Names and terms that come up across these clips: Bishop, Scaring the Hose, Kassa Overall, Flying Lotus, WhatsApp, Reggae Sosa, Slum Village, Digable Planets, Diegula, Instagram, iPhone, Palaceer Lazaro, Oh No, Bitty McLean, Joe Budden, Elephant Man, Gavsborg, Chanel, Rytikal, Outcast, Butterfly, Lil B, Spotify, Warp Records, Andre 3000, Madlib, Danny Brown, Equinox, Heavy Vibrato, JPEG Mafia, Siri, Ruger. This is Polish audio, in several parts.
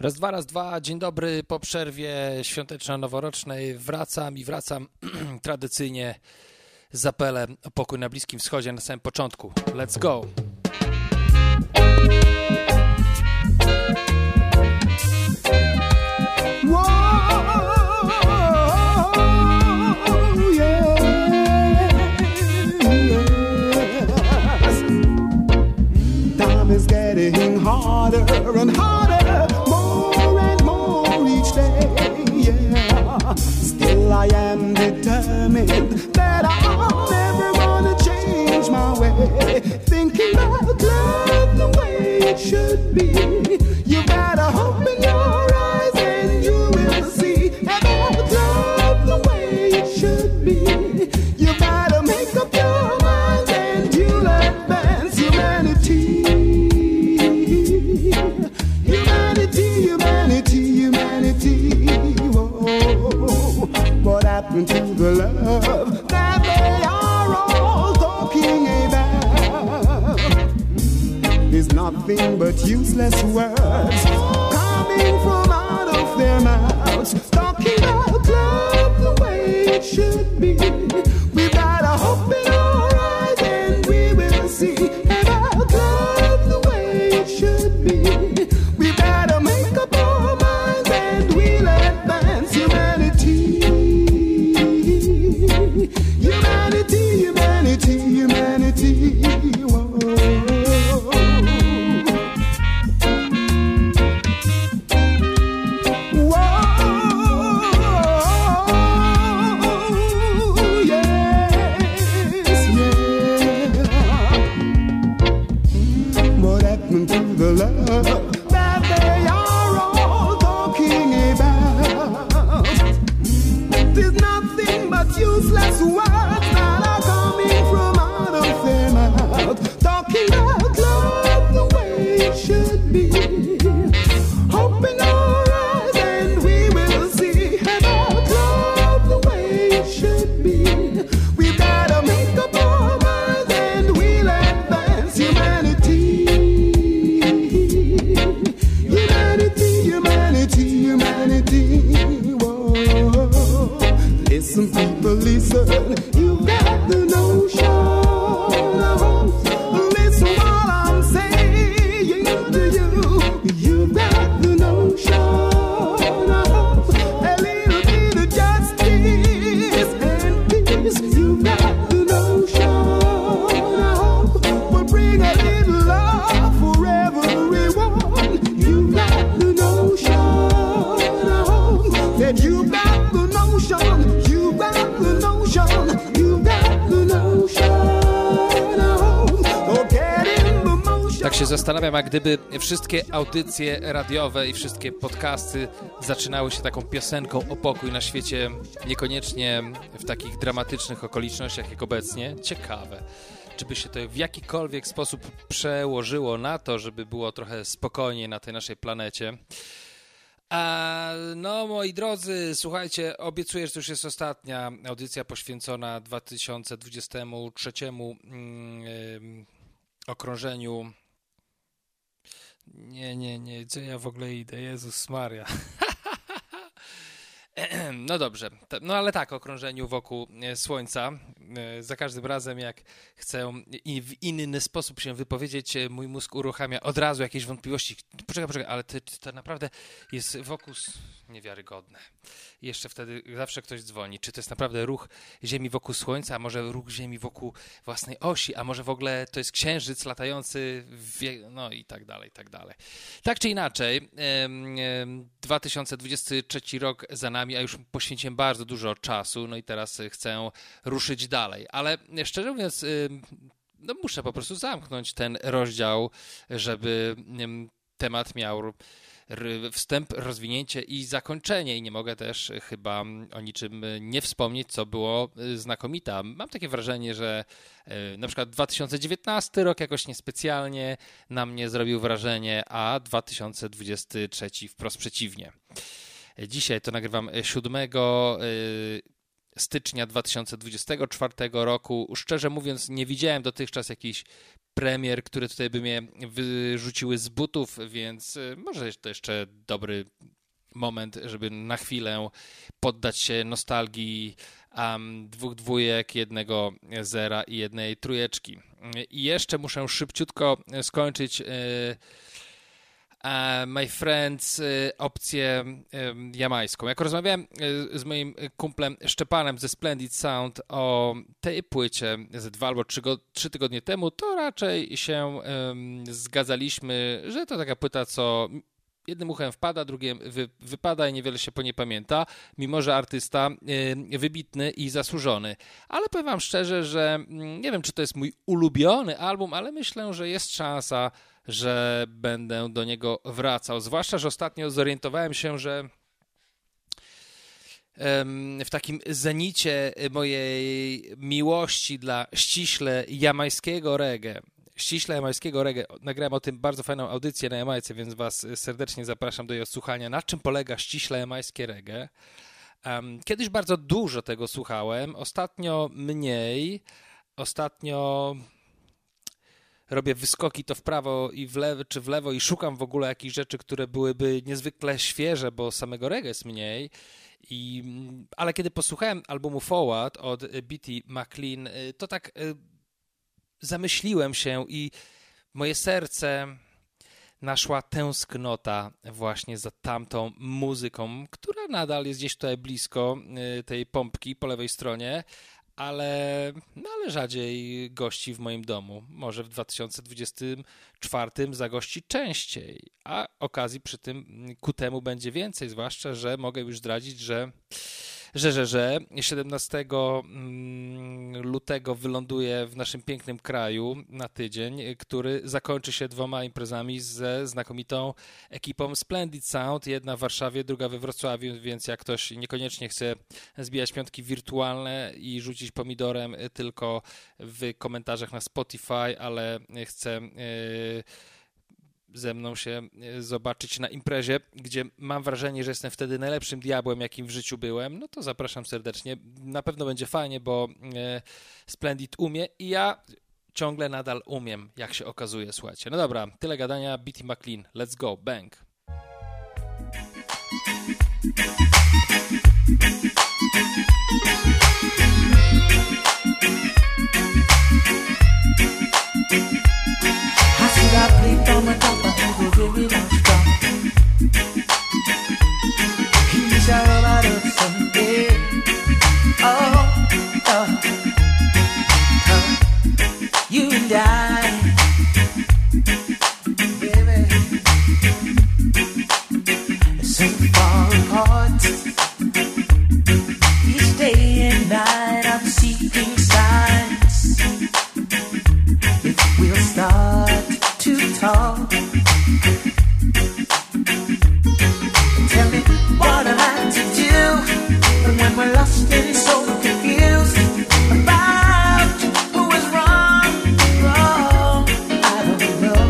Raz, dwa, dzień dobry, po przerwie świąteczno-noworocznej wracam tradycyjnie z apelem o pokój na Bliskim Wschodzie na samym początku. Let's go! Is getting harder and harder, more and more each day, yeah. Still I am determined that I'll never wanna change my way. Thinking about love the way it should be. You better open your eyes and you will see. About love the way it should be. You better make up your mind and you'll advance humanity. What happened to the love that they are all talking about? Is nothing but useless words coming from out of their mouths. Talking about love the way it should be. We gotta open our eyes and we will see. About love the way it should be. We better make up our minds and we'll advance humanity. Humanity, humanity, humanity. Whoa. Whoa, yes, yeah. What happened to the love? Useless words that are coming from out of their mouth. Talking about love the way it should be. Open our eyes and we will see. About love the way it should be. We gotta make up our minds and we'll advance humanity. Humanity, humanity, humanity. Whoa. Listen, people, listen, you got the notion. Listen what I'm saying to you. You got the notion. A little bit of justice and peace. You got the notion. We'll bring a little love for everyone. You got the notion. That you got the notion. Tak się zastanawiam, a gdyby wszystkie audycje radiowe i wszystkie podcasty zaczynały się taką piosenką o pokój na świecie, niekoniecznie w takich dramatycznych okolicznościach jak obecnie, ciekawe, czy by się to w jakikolwiek sposób przełożyło na to, żeby było trochę spokojniej na tej naszej planecie. A no, moi drodzy, słuchajcie, obiecuję, że to już jest ostatnia audycja poświęcona 2023 okrążeniu. Nie, gdzie ja w ogóle idę? Jezus Maria. No dobrze, no ale tak, okrążeniu wokół Słońca. Za każdym razem, jak chcę i w inny sposób się wypowiedzieć, mój mózg uruchamia od razu jakieś wątpliwości. Poczekaj, ale to naprawdę jest wokół... Niewiarygodne. Jeszcze wtedy zawsze ktoś dzwoni. Czy to jest naprawdę ruch Ziemi wokół Słońca, a może ruch Ziemi wokół własnej osi, a może w ogóle to jest księżyc latający, no i tak dalej, i tak dalej. Tak czy inaczej, 2023 rok za nami, a już poświęciłem bardzo dużo czasu, no i teraz chcę ruszyć dalej. Ale szczerze mówiąc, no muszę po prostu zamknąć ten rozdział, żeby temat miał wstęp, rozwinięcie i zakończenie. I nie mogę też chyba o niczym nie wspomnieć, co było znakomite. Mam takie wrażenie, że na przykład 2019 rok jakoś niespecjalnie na mnie zrobił wrażenie, a 2023 wprost przeciwnie. Dzisiaj to nagrywam 7 stycznia 2024 roku. Szczerze mówiąc, nie widziałem dotychczas jakichś premier, które tutaj by mnie wyrzuciły z butów, więc może to jeszcze dobry moment, żeby na chwilę poddać się nostalgii dwóch dwójek, jednego zera i jednej trójeczki. I jeszcze muszę szybciutko skończyć My Friends opcję jamańską. Jak rozmawiałem z moim kumplem Szczepanem ze Splendid Sound o tej płycie ze 2 albo 3 tygodnie temu, to raczej się zgadzaliśmy, że to taka płyta, co jednym uchem wpada, drugim wypada i niewiele się po niej pamięta, mimo że artysta wybitny i zasłużony. Ale powiem wam szczerze, że nie wiem, czy to jest mój ulubiony album, ale myślę, że jest szansa, że będę do niego wracał. Zwłaszcza, że ostatnio zorientowałem się, że w takim zenicie mojej miłości dla ściśle jamańskiego reggae, nagrałem o tym bardzo fajną audycję na Jamajce, więc was serdecznie zapraszam do jej odsłuchania. Na czym polega ściśle jamańskie reggae? Kiedyś bardzo dużo tego słuchałem, ostatnio mniej, ostatnio robię wyskoki to w prawo i w lewo, czy w lewo i szukam w ogóle jakichś rzeczy, które byłyby niezwykle świeże, bo samego reggae jest mniej. Ale kiedy posłuchałem albumu Forward od Bitty McLean, to tak zamyśliłem się i moje serce naszła tęsknota właśnie za tamtą muzyką, która nadal jest gdzieś tutaj blisko tej pompki po lewej stronie, ale rzadziej gości w moim domu. Może w 2024 zagości częściej, a okazji przy tym ku temu będzie więcej, zwłaszcza, że mogę już zdradzić, że 17 lutego wyląduje w naszym pięknym kraju na tydzień, który zakończy się 2 imprezami ze znakomitą ekipą Splendid Sound, jedna w Warszawie, druga we Wrocławiu, więc jak ktoś niekoniecznie chce zbijać piątki wirtualne i rzucić pomidorem tylko w komentarzach na Spotify, ale chce ze mną się zobaczyć na imprezie, gdzie mam wrażenie, że jestem wtedy najlepszym diabłem, jakim w życiu byłem, no to zapraszam serdecznie. Na pewno będzie fajnie, bo Splendid umie i ja ciągle nadal umiem, jak się okazuje, słuchajcie. No dobra, tyle gadania, Bitty McLean, let's go, bang! Baby, don't stop. He shall roll out of someday. Oh, you and I, baby, so far apart. Each day and night, I'm seeking signs. If we'll start to talk. We're lost and so confused about who is wrong, wrong. I don't know.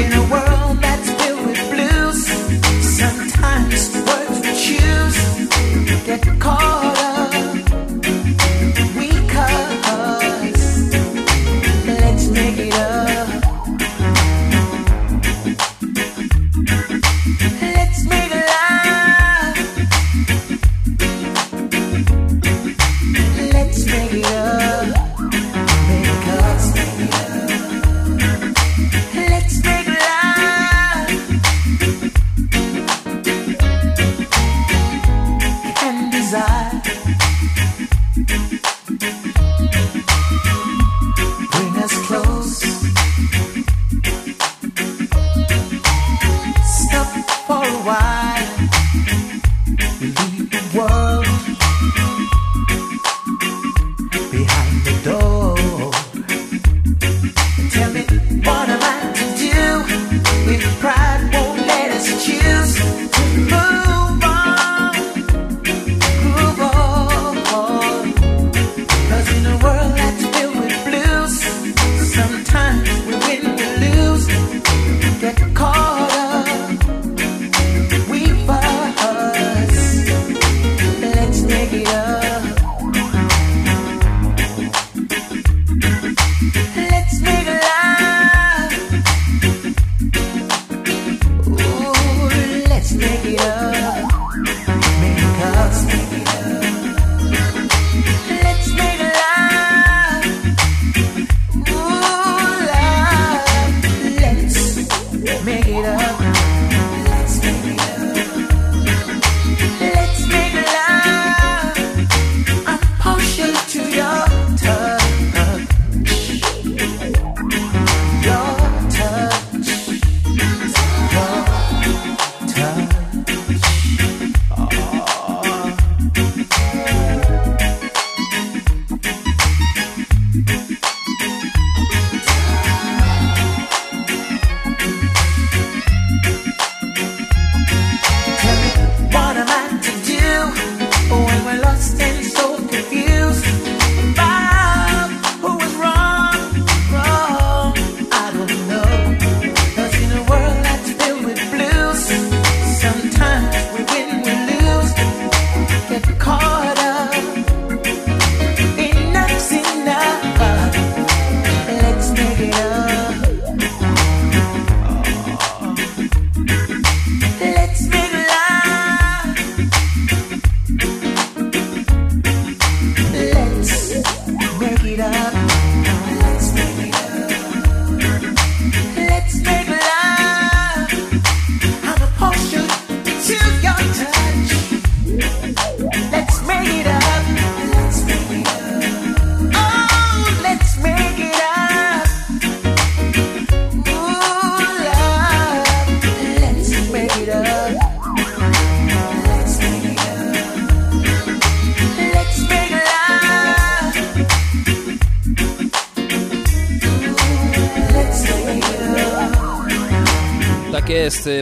In a world that's filled with blues, sometimes the words we choose get caught up. We cuss. Let's make it up. Let's make it up.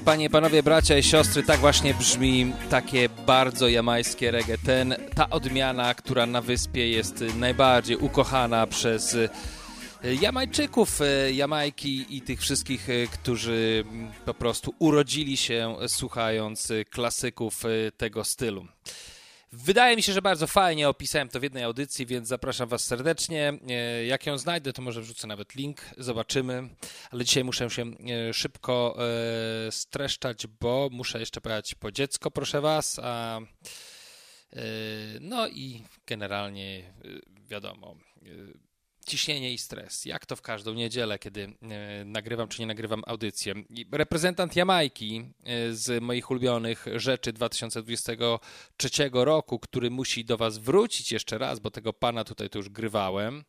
Panie i panowie, bracia i siostry, tak właśnie brzmi takie bardzo jamańskie reggae. Ta odmiana, która na wyspie jest najbardziej ukochana przez Jamajczyków, Jamajki i tych wszystkich, którzy po prostu urodzili się słuchając klasyków tego stylu. Wydaje mi się, że bardzo fajnie opisałem to w jednej audycji, więc zapraszam was serdecznie. Jak ją znajdę, to może wrzucę nawet link, zobaczymy. Ale dzisiaj muszę się szybko streszczać, bo muszę jeszcze pojechać po dziecko, proszę was. No i generalnie wiadomo, ciśnienie i stres. Jak to w każdą niedzielę, kiedy nagrywam czy nie nagrywam audycję. Reprezentant Jamajki z moich ulubionych rzeczy 2023 roku, który musi do was wrócić jeszcze raz, bo tego pana tutaj to już grywałem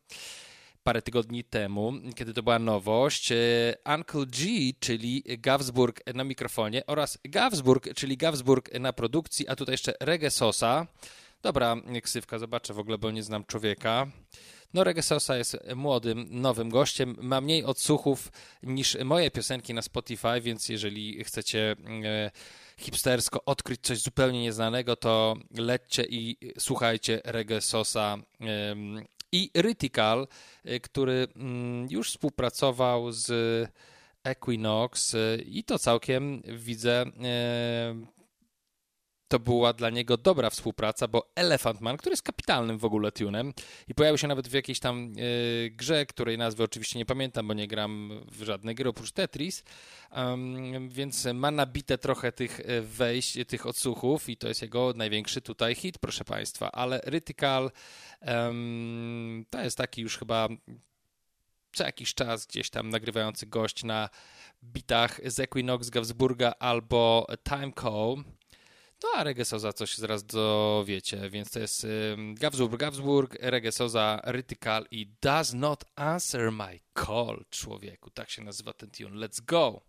parę tygodni temu, kiedy to była nowość. Uncle G, czyli Gavsborg na mikrofonie oraz Gavsborg, czyli Gavsborg na produkcji, a tutaj jeszcze Reggae Sosa. Dobra, ksywka, zobaczę w ogóle, bo nie znam człowieka. No, Reggae Sosa jest młodym, nowym gościem, ma mniej odsłuchów niż moje piosenki na Spotify, więc jeżeli chcecie hipstersko odkryć coś zupełnie nieznanego, to lećcie i słuchajcie Reggae Sosa i Rytikal, który już współpracował z Equinox i to całkiem widzę... To była dla niego dobra współpraca, bo Elephant Man, który jest kapitalnym w ogóle tunem i pojawił się nawet w jakiejś tam grze, której nazwy oczywiście nie pamiętam, bo nie gram w żadne gry oprócz Tetris, więc ma nabite trochę tych wejść, tych odsłuchów i to jest jego największy tutaj hit, proszę państwa, ale Rytikal to jest taki już chyba co jakiś czas gdzieś tam nagrywający gość na bitach z Equinox, Gavsburga albo Time Co. No a Reggae Sosa coś zaraz dowiecie, więc to jest Gavsborg, Reggae Sosa, Rytikal i Does Not Answer My Call, człowieku. Tak się nazywa ten tune. Let's go!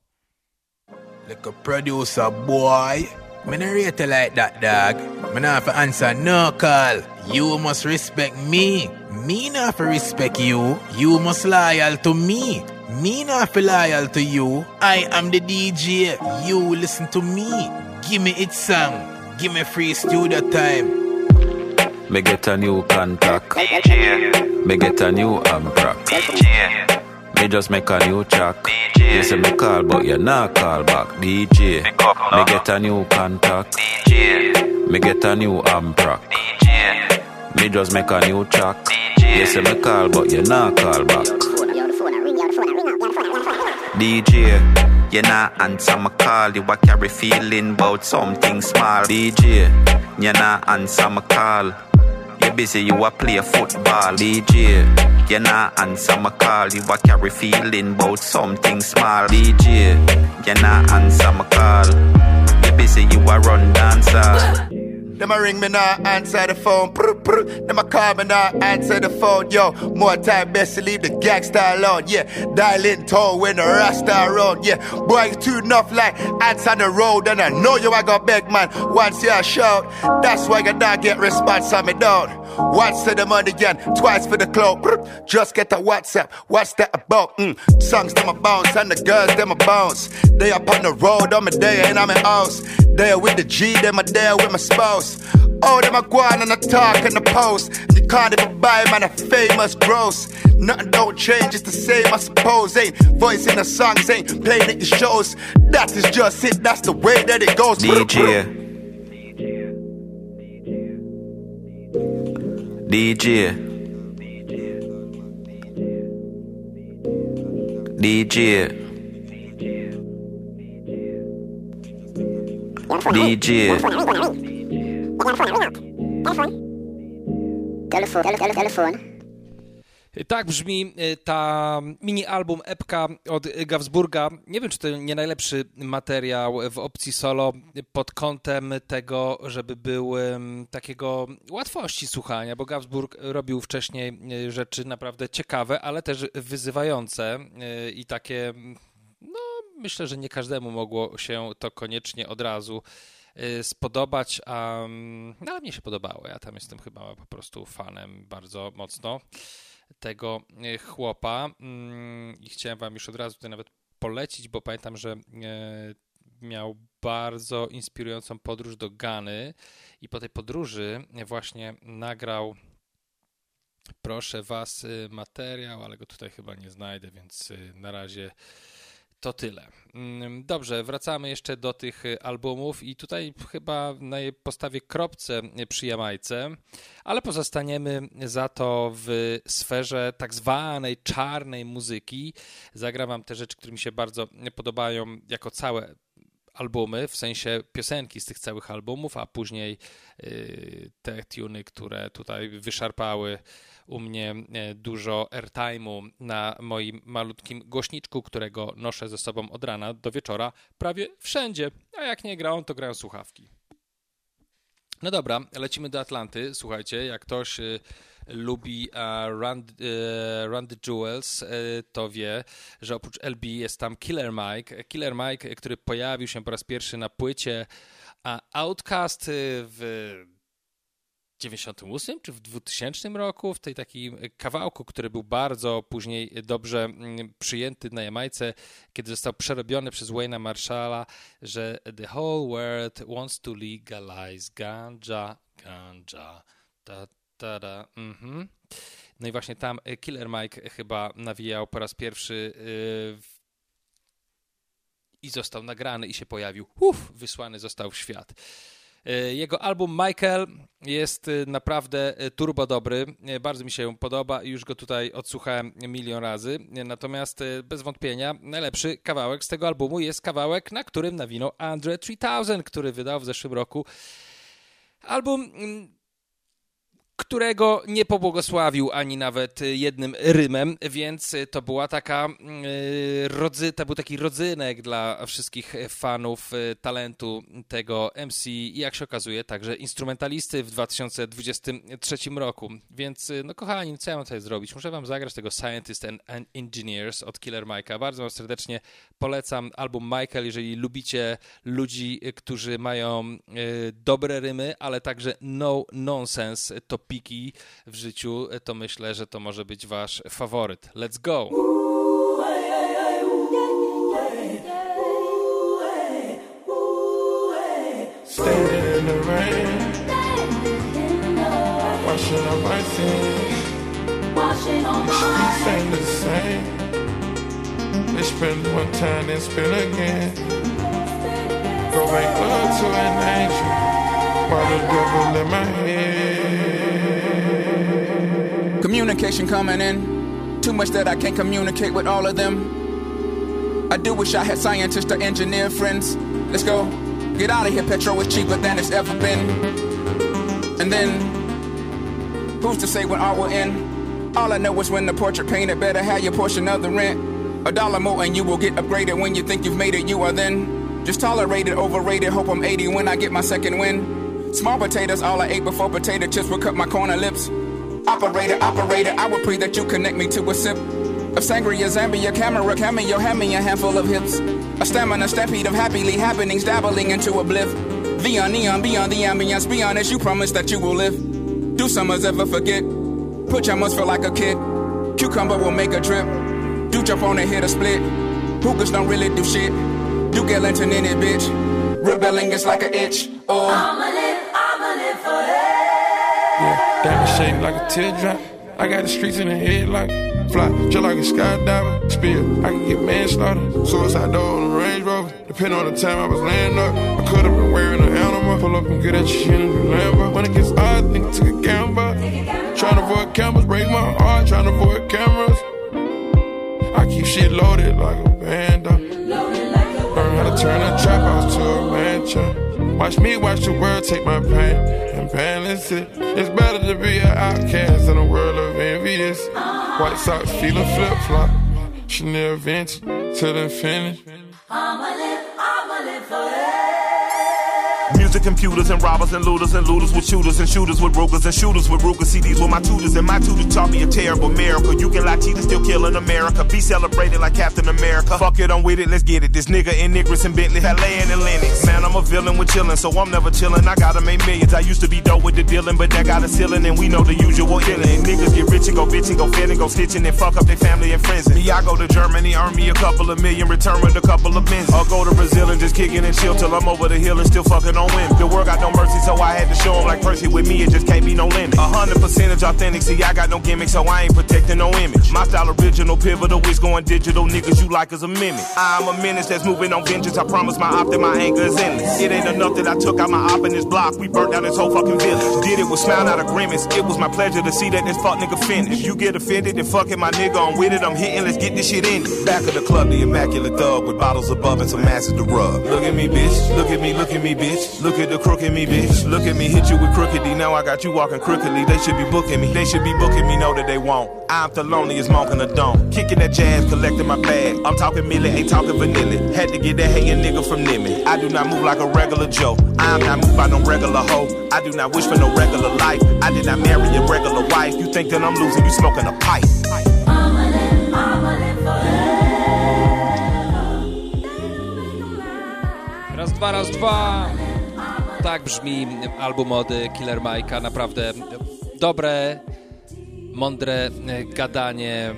Like a producer, boy. Me no rate like that, dog. Me no have to answer no call. You must respect me. Me no have to respect you. You must loyal to me. Me no have to loyal to you. I am the DJ. You listen to me. Give me it song, give me free studio time. Me get a new contact, DJ. Me get a new amprack, DJ. Me just make a new track, DJ. You say me call but you not call back, DJ. Me get a new contact, DJ. Me get a new amprack, DJ. Me just make a new track, DJ. You say me call but you not call back, DJ. You nah answer my call, you a carry feeling about something small. DJ, you nah answer my call, you busy, you a play football. DJ, you nah answer my call, you a carry feeling about something small. DJ, you nah answer my call, you busy, you a run dancer. Them a ring me now, answer the phone. Prr, prr. Them a call me now, answer the phone. Yo, more time, best to leave the gangsta alone. Yeah, dial in tone when the rasta around. Yeah, boy, you too enough like ants on the road. And I know you a go beg, man, once you a shout. That's why you not get response on me down. Once for the money again, twice for the clout. Prr. Just get a WhatsApp, what's that about? Songs them a bounce and the girls them a bounce. They up on the road, I'm a day and I'm in house. They with the G, them a there with my spouse. Oh, them a go on and a talk and a post. You can't even buy, man, a famous gross. Nothing don't change, it's the same, I suppose. Ain't voice in the songs, ain't playing at the shows. That is just it, that's the way that it goes. DJ DJ. Telefon. Tak brzmi ta mini-album epka od Gavsborga. Nie wiem, czy to nie najlepszy materiał w opcji solo pod kątem tego, żeby był takiego łatwości słuchania, bo Gavsborg robił wcześniej rzeczy naprawdę ciekawe, ale też wyzywające i takie, no myślę, że nie każdemu mogło się to koniecznie od razu spodobać, ale mnie się podobało. Ja tam jestem chyba po prostu fanem bardzo mocno tego chłopa i chciałem wam już od razu tutaj nawet polecić, bo pamiętam, że miał bardzo inspirującą podróż do Gany i po tej podróży właśnie nagrał, proszę was, materiał, ale go tutaj chyba nie znajdę, więc na razie to tyle. Dobrze, wracamy jeszcze do tych albumów i tutaj chyba postawię kropkę przy Jamajce, ale pozostaniemy za to w sferze tak zwanej czarnej muzyki. Zagram wam te rzeczy, które mi się bardzo podobają jako całe albumy, w sensie piosenki z tych całych albumów, a później te tuny, które tutaj wyszarpały u mnie dużo airtime'u na moim malutkim głośniczku, którego noszę ze sobą od rana do wieczora prawie wszędzie, a jak nie gra on, to grają słuchawki. No dobra, lecimy do Atlanty. Słuchajcie, jak ktoś lubi Run the Jewels, to wie, że oprócz LB jest tam Killer Mike. Killer Mike, który pojawił się po raz pierwszy na płycie Outcast w 98 czy w 2000 roku, w tej takim kawałku, który był bardzo później dobrze przyjęty na Jamajce, kiedy został przerobiony przez Wayne'a Marshalla, że the whole world wants to legalize ganja. No i właśnie tam Killer Mike chyba nawijał po raz pierwszy i został nagrany i się pojawił. Wysłany został w świat. Jego album Michael jest naprawdę turbo dobry, bardzo mi się podoba i już go tutaj odsłuchałem milion razy, natomiast bez wątpienia najlepszy kawałek z tego albumu jest kawałek, na którym nawinął Andre 3000, który wydał w zeszłym roku album, którego nie pobłogosławił ani nawet jednym rymem, więc to była taka to był taki rodzynek dla wszystkich fanów talentu tego MC i jak się okazuje także instrumentalisty w 2023 roku. Więc no kochani, co ja mam tutaj zrobić? Muszę wam zagrać tego Scientist and Engineers od Killer Mike'a. Bardzo wam serdecznie polecam album Michael, jeżeli lubicie ludzi, którzy mają dobre rymy, ale także no nonsense topiki w życiu, to myślę, że to może być wasz faworyt. Let's go! Standing in the rain, washing up my sins, these ain't the same, they spend one time and spend again, go make love to an angel, while the devil in my head. Communication coming in, too much that I can't communicate with all of them. I do wish I had scientists or engineer friends. Let's go, get out of here, petrol is cheaper than it's ever been. And then, who's to say when art will end? All I know is when the portrait painted, better have your portion of the rent. $1 more and you will get upgraded when you think you've made it, you are then. Just tolerated, overrated, hope I'm 80 when I get my second win. Small potatoes, all I ate before potato chips would cut my corner lips. Operator, I would pray that you connect me to a sip of sangria, Zambia, camera, cameo, hamming a handful of hips. A stamina, stampede of happily happenings, dabbling into a bliff. Beyond neon, beyond the ambience, be honest, you promise that you will live. Do summers ever forget? Pajamas feel like a kid. Cucumber will make a trip. Do jump on and hit a split. Hookers don't really do shit. Do get lantern in it, bitch. Rebelling is like an itch. Oh, I'ma live forever. Yeah, diamond shaped like a teardrop. I got the streets in the head like fly, just like a skydiver. Spill, I can get manslaughter. Suicide door on the Range Rover. Depending on the time I was laying up, I could have been wearing an animal. Pull up and get that shit in the Lambo. When it gets hard, I think I took a gamble. Trying to avoid cameras, break my heart. Trying to avoid cameras. I keep shit loaded like a bandit. Learn how to turn a trap house to a mansion. Watch me watch the world take my pain and balance it. It's better to be an outcast in a world of envious. White socks, feel a flip-flop, Chanel vintage till infinity. I'ma live forever. Music, computers, and robbers, and looters with shooters, and shooters with Rugers, and shooters with Ruger CDs with my tutors, and my tutors taught me a terrible miracle. You can lie, cheaters still killing America. Be celebrated like Captain America. Fuck it, I'm with it, let's get it. This nigga in Nigris and Bentley, Halle and Lennox. Man, I'm a villain with chillin', so I'm never chillin'. I gotta make millions. I used to be dope with the dealin', but that got a ceiling, and we know the usual illin'. Niggas get rich and go bitchin', go fed and go stitchin', and fuck up their family and friends. And me, I go to Germany, earn me a couple of million, return with a couple of bins. I'll go to Brazil and just kickin' and chill till I'm over the hill and still fuckin' on wind. The world got no mercy, so I had to show them like Percy. With me, it just can't be no limit. 100% authentic, see, I got no gimmick, so I ain't protecting no image. My style original, pivotal, it's going digital. Niggas you like is a mimic. I'm a menace that's moving on vengeance. I promise my op that my anger is endless. It ain't enough that I took out my op in this block. We burnt down this whole fucking village. Did it with smile, not a grimace. It was my pleasure to see that this fuck nigga finished. You get offended, then fuck it, my nigga, I'm with it, I'm hitting, let's get this shit in. Back of the club, the immaculate thug with bottles above and some acid to rub. Look at me, bitch. Look at me, bitch. Look at the crook in me, bitch. Look at me, hit you with crookedly. Now I got you walking crookedly. They should be booking me. Know that they won't. I'm the loneliest monk in the dome. Kicking that jazz, collecting my bag. I'm talking milli, ain't talking vanilla. Had to get that hating nigga from Nimmy. I do not move like a regular Joe. I'm not moved by no regular hoe. I do not wish for no regular life. I did not marry a regular wife. You think that I'm losing, you smoking a pipe. I'ma live forever. Raz, dwa, raz, dwa. Tak brzmi album od Killer Mike'a. Naprawdę dobre, mądre gadanie,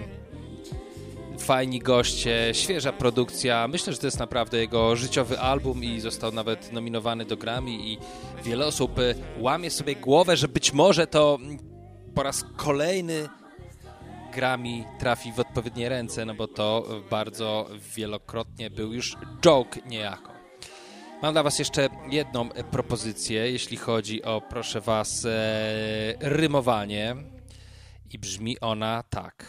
fajni goście, świeża produkcja. Myślę, że to jest naprawdę jego życiowy album i został nawet nominowany do Grammy i wiele osób łamie sobie głowę, że być może to po raz kolejny Grammy trafi w odpowiednie ręce, no bo to bardzo wielokrotnie był już joke niejako. Mam dla was jeszcze jedną propozycję, jeśli chodzi o, proszę was, rymowanie. I brzmi ona tak.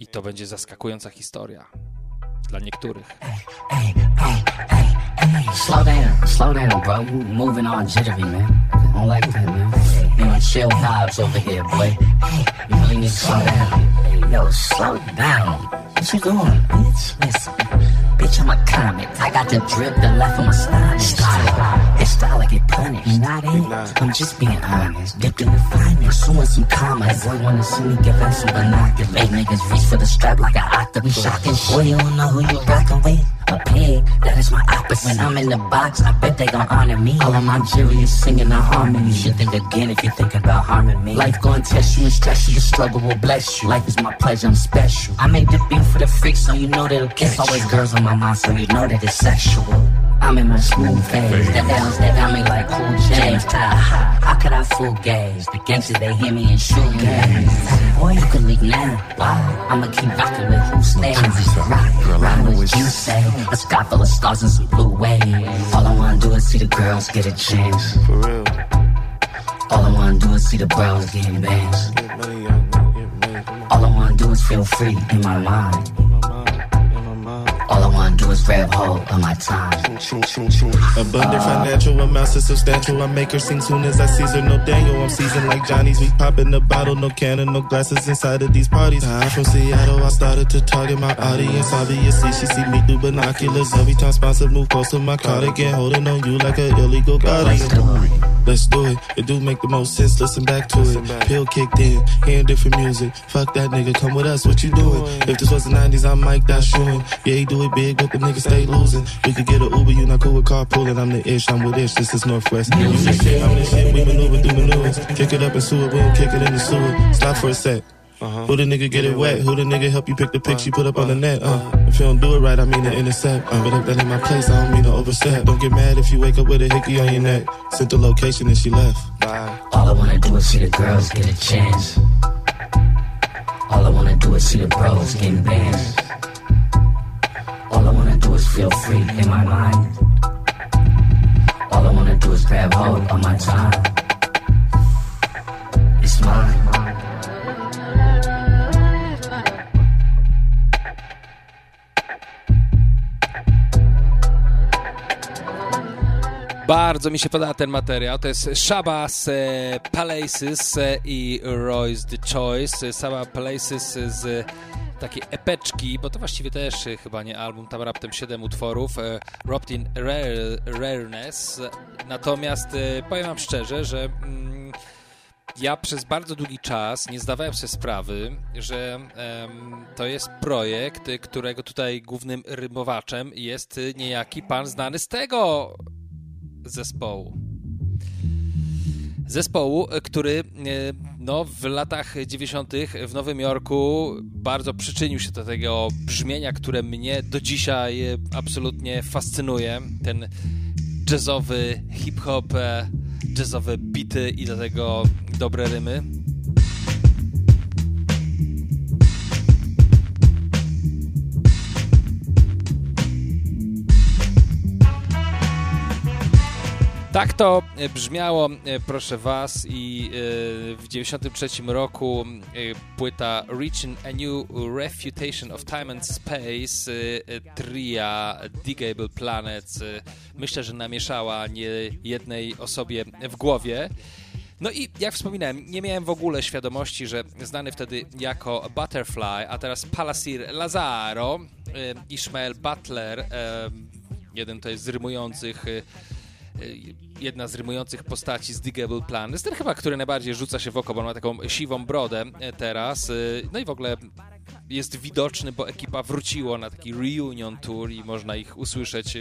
I to będzie zaskakująca historia. Dla niektórych. Slow down, bro. Moving on jittery, man. I don't like that, man. You know, chill vibes over here, boy. You really need to slow down. Yo, slow down. What you doing, bitch? Listen, bitch, I'm a comic. I got the drip, the left of my style. It's style like it punished. You're not it. I'm just being honest. Dipped in the finest. Suing some commas. Boy, wanna see me give out some binoculars. Make niggas reach for the strap like an octopus. Shocking. Boy, you don't know who you rockin' with. A pig, that is my opposite. When I'm in the box, I bet they gon' honor me. All of my jury is singing on harmony. Should think again if you think about harming me. Life gon' test you and stress you. The struggle will bless you. Life is my pleasure, I'm special. I make the beat for the freaks, so you know that'll catch. It's always girls on my mind, so you know that it's sexual. I'm in my smooth phase. The L's that I make like Cool James. How could I fool gays? The gangsters, they hear me and shoot gays. Boy, you can leave now. Why? I'ma keep rockin' with who stays. Rock with you say. A sky full of stars and some blue waves. All I wanna do is see the girls get a chance. For real. All I wanna do is see the girls getting bands. All I wanna do is feel free in my mind. All I wanna do is grab hold of my time. Abundant financial amounts is substantial. I make her sing soon as I seize her. No Daniel, I'm seasoned like Johnny's. We pop in the bottle, no cannon, no glasses inside of these parties. I'm from Seattle, I started to target my audience. Obviously, she see me through binoculars. Every time sponsor move close to my cardigan, holding on you like an illegal guardian. Let's do it. It do make the most sense. Listen back to it. Pill kicked in, hearing different music. Fuck that nigga, come with us. What you doing? If this was the 90s, I'm Mike, that's shooting. Yeah, he do it big, but the niggas stay losing. We could get an Uber, you not cool with carpooling. I'm the ish, I'm with ish, this is Northwest. You the shit, I'm the shit, we maneuver through maneuvers. Kick it up and sewer, we don't kick it in the sewer. Stop for a sec. Who the nigga get it wet? Who the nigga help you pick the pics you put up on the net? If you don't do it right, I mean to intercept. But if that ain't my place, I don't mean to overstep. Don't get mad if you wake up with a hickey on your neck. Sent the location and she left. All I wanna do is see the girls get a chance. All I wanna do is see the bros getting bands. All I wanna do is feel free in my mind. All I wanna do is grab hold of my time. It's mine. Bardzo mi się podoba ten materiał. To jest Shabazz Palaces i Roy's The Choice. Shabazz Palaces z takiej epeczki, bo to właściwie też chyba nie album, tam raptem 7 utworów, Robbed in Rareness. Natomiast powiem wam szczerze, że ja przez bardzo długi czas nie zdawałem sobie sprawy, że to jest projekt, którego tutaj głównym rymowaczem jest niejaki pan znany z tego zespołu, który no, w latach 90. w Nowym Jorku bardzo przyczynił się do tego brzmienia, które mnie do dzisiaj absolutnie fascynuje. Ten jazzowy hip-hop, jazzowe bity i do tego dobre rymy. Tak to brzmiało, proszę was, i w 1993 roku płyta Reaching a New Refutation of Time and Space tria Digable Planets myślę, że namieszała nie jednej osobie w głowie. No i jak wspominałem, nie miałem w ogóle świadomości, że znany wtedy jako Butterfly, a teraz Palaceer Lazaro, Ishmael Butler, jedna z rymujących postaci z Digable Planets, ten chyba, który najbardziej rzuca się w oko, bo on ma taką siwą brodę teraz, no i w ogóle jest widoczny, bo ekipa wróciła na taki reunion tour i można ich usłyszeć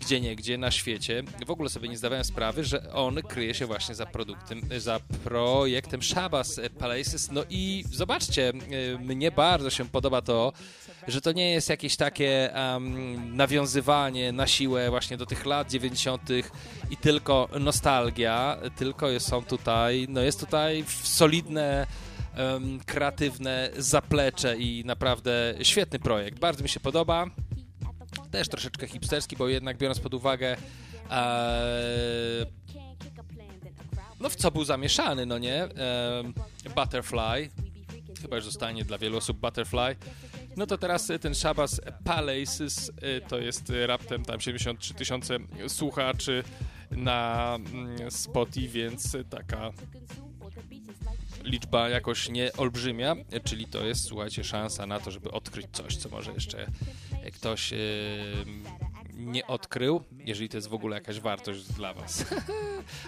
gdzieniegdzie na świecie. W ogóle sobie nie zdawałem sprawy, że on kryje się właśnie za projektem Shabazz Palaces. No i zobaczcie, mnie bardzo się podoba to, że to nie jest jakieś takie nawiązywanie na siłę właśnie do tych lat 90. i tylko nostalgia, tylko są tutaj, no jest tutaj solidne, kreatywne zaplecze i naprawdę świetny projekt. Bardzo mi się podoba. Też troszeczkę hipsterski, bo jednak biorąc pod uwagę no w co był zamieszany, no nie? Butterfly, chyba już zostanie dla wielu osób Butterfly. No to teraz ten Shabazz Palaces to jest raptem tam 73,000 słuchaczy na Spotify, więc taka liczba jakoś nie olbrzymia, czyli to jest, słuchajcie, szansa na to, żeby odkryć coś, co może jeszcze ktoś nie odkrył, jeżeli to jest w ogóle jakaś wartość dla was.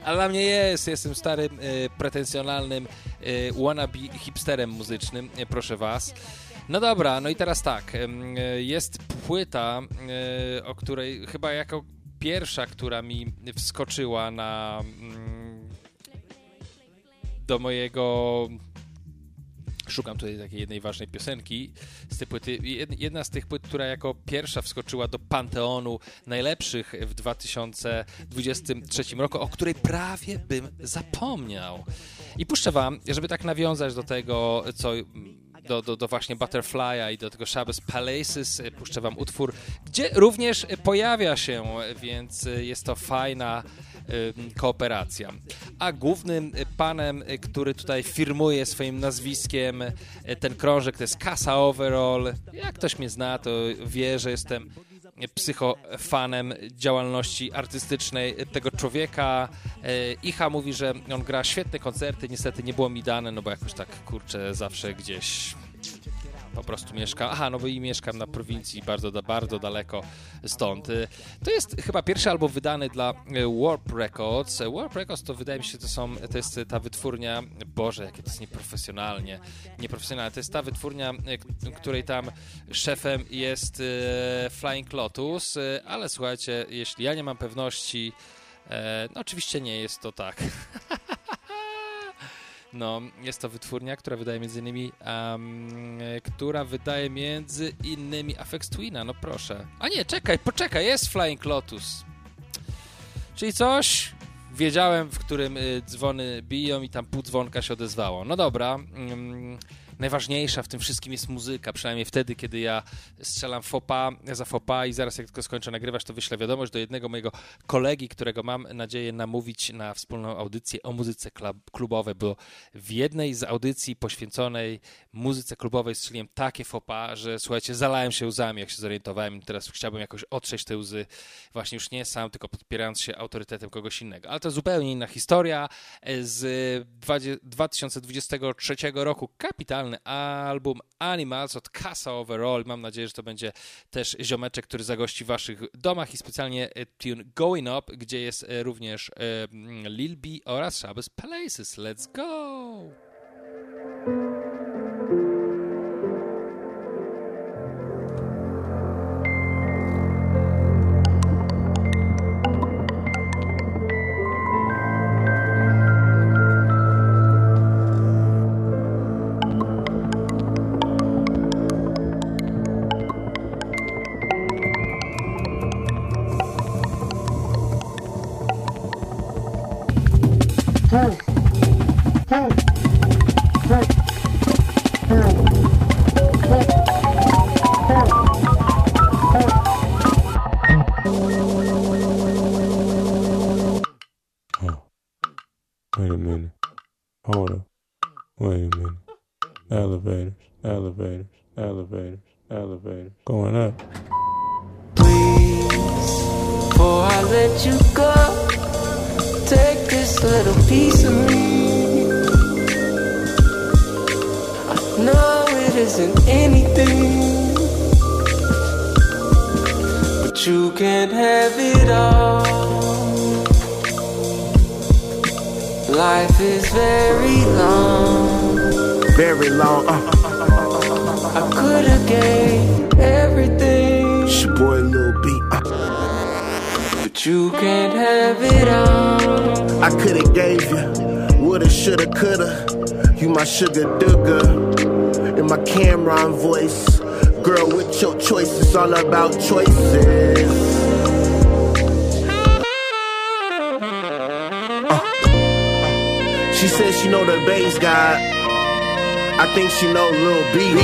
Ale dla mnie jest, jestem starym, pretensjonalnym wannabe hipsterem muzycznym, proszę was. No dobra, no i teraz tak, jest płyta, o której chyba jako pierwsza, która mi wskoczyła na do mojego... Szukam tutaj takiej jednej ważnej piosenki z tej płyty. Jedna z tych płyt, która jako pierwsza wskoczyła do panteonu najlepszych w 2023 roku, o której prawie bym zapomniał. I puszczę wam, żeby tak nawiązać do tego, co... Do właśnie Butterfly'a i do tego Shabazz Palaces, puszczę wam utwór, gdzie również pojawia się, więc jest to fajna kooperacja. A głównym panem, który tutaj firmuje swoim nazwiskiem ten krążek, to jest Kassa Overall. Jak ktoś mnie zna, to wie, że jestem psychofanem działalności artystycznej tego człowieka. Icha mówi, że on gra świetne koncerty, niestety nie było mi dane, no bo jakoś tak, kurczę, zawsze gdzieś po prostu mieszkam. Aha, no bo i mieszkam na prowincji, bardzo daleko stąd. To jest chyba pierwszy album wydany dla Warp Records. Warp Records to wydaje mi się, to jest ta wytwórnia, Boże, jakie to jest nieprofesjonalne, to jest ta wytwórnia, której tam szefem jest Flying Lotus, ale słuchajcie, jeśli ja nie mam pewności, no oczywiście nie jest to tak. No, jest to wytwórnia, która wydaje między innymi Aphex Twina, no proszę. A nie, poczekaj, jest Flying Lotus. Czyli coś wiedziałem, w którym dzwony biją i tam pół dzwonka się odezwało. No dobra, najważniejsza w tym wszystkim jest muzyka, przynajmniej wtedy, kiedy ja strzelam fopa za fopa i zaraz jak tylko skończę nagrywać, to wyślę wiadomość do jednego mojego kolegi, którego mam nadzieję namówić na wspólną audycję o muzyce klubowej, bo w jednej z audycji poświęconej muzyce klubowej strzeliłem takie fopa, że słuchajcie, zalałem się łzami, jak się zorientowałem i teraz chciałbym jakoś otrzeć te łzy właśnie już nie sam, tylko podpierając się autorytetem kogoś innego. Ale to zupełnie inna historia. Z 2023 roku kapitalny album Animals od Kassa Overall. Mam nadzieję, że to będzie też ziomeczek, który zagości w waszych domach i specjalnie tune Going Up, gdzie jest również Lil B oraz Shabazz Palaces. Let's go! Sugar Dugger in my Cameron voice. Girl, with your choices, all about choices. She says she know the bass guy. I think she know Lil B.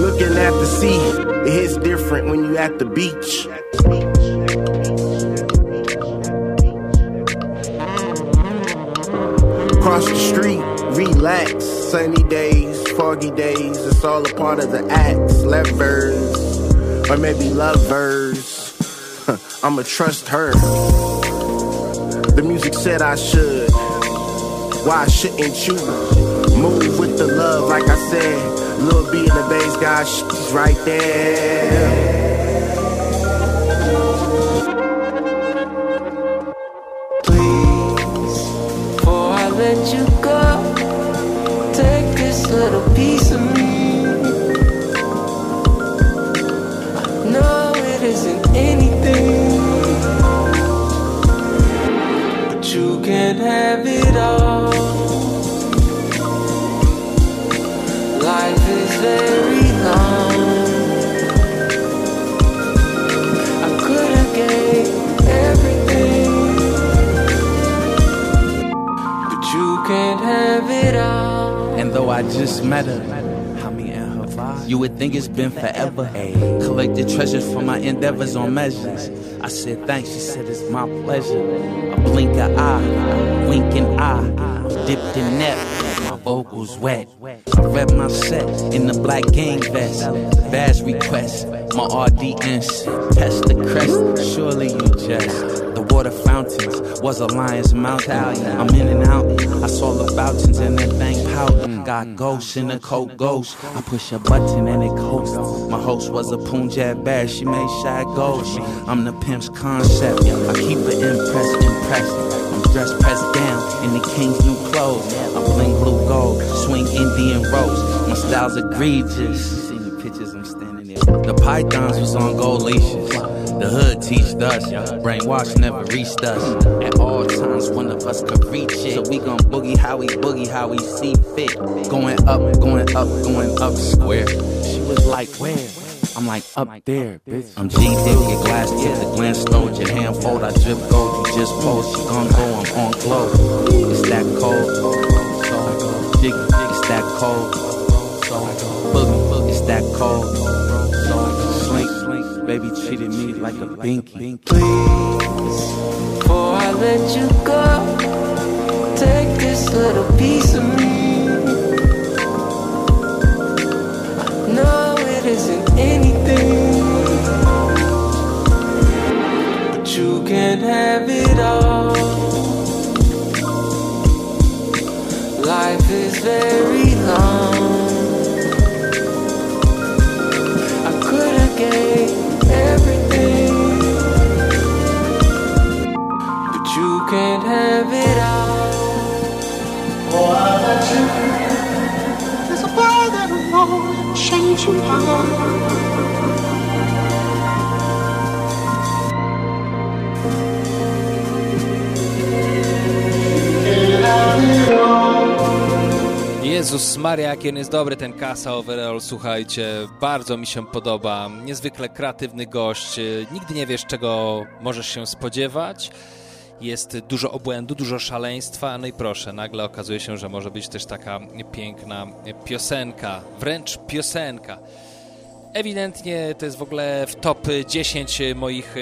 Looking at the sea, it hits different when you at the beach. Across the street, relax. Sunny days, foggy days, it's all a part of the acts. Levers, or maybe lovers. I'ma trust her. The music said I should. Why shouldn't you? Move with the love, like I said. Lil B and the bass guy, she's right there. Little piece of me. No, it isn't anything, but you can't have it all. Life is very long. I could have gave everything, but you can't have it all. And though I just met her, how me and her vibe, you would think it's been forever. Collected treasures from my endeavors on measures. I said thanks, she said it's my pleasure. A blink of eye, a winking eye, I'm dipped in net, my vocals wet. I read my set in the black gang vest. Badge request, my RDNs. Test the crest, surely you jest. The water fountains was a lion's mouth. I'm in and out. I saw the fountains and that thing pouting. Got ghosts in a coat ghost. I push a button and it coasts. My host was a Punjab bear. She made shy ghosts. I'm the pimp's concept. I keep it impressed. I'm dressed pressed down in the king's new clothes. I bling blue gold, swing Indian ropes. My style's egregious. See the pictures I'm standing there. The pythons was on gold leashes. The hood teached us, brainwash never reached us. At all times, one of us could reach it. So we gon' boogie how we see fit. Going up, going up, going up square. She was like, where? I'm like up there, bitch. I'm G-Dick, your glass tip, the glance stowed, your hand fold, I drip gold, you just post, you gon' go, I'm on glow. It's that cold, so dig, it's that cold, so boogie, it's that cold, so slink, baby treated me like a binky. Please, before I let you go, take this little piece of me. I know isn't anything, but you can have it all. Life is very long. I could have gained everything, but you can't have it all. Oh, I let you. There's a world that I want. Change your mind. Jezus Maria, jaki on jest dobry, ten Kassa Overall, słuchajcie, bardzo mi się podoba, niezwykle kreatywny gość, nigdy nie wiesz, czego możesz się spodziewać. Jest dużo obłędu, dużo szaleństwa, no i proszę, nagle okazuje się, że może być też taka piękna piosenka, wręcz piosenka. Ewidentnie to jest w ogóle w top 10 moich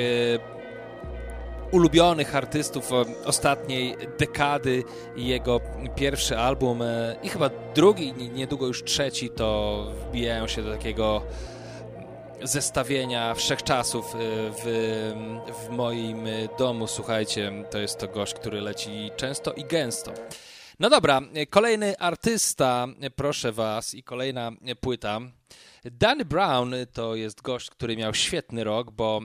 ulubionych artystów ostatniej dekady i jego pierwszy album i chyba drugi, niedługo już trzeci, to wbijają się do takiego zestawienia wszechczasów w moim domu. Słuchajcie, to jest to gość, który leci często i gęsto. No dobra, kolejny artysta, proszę was, i kolejna płyta. Danny Brown to jest gość, który miał świetny rok, bo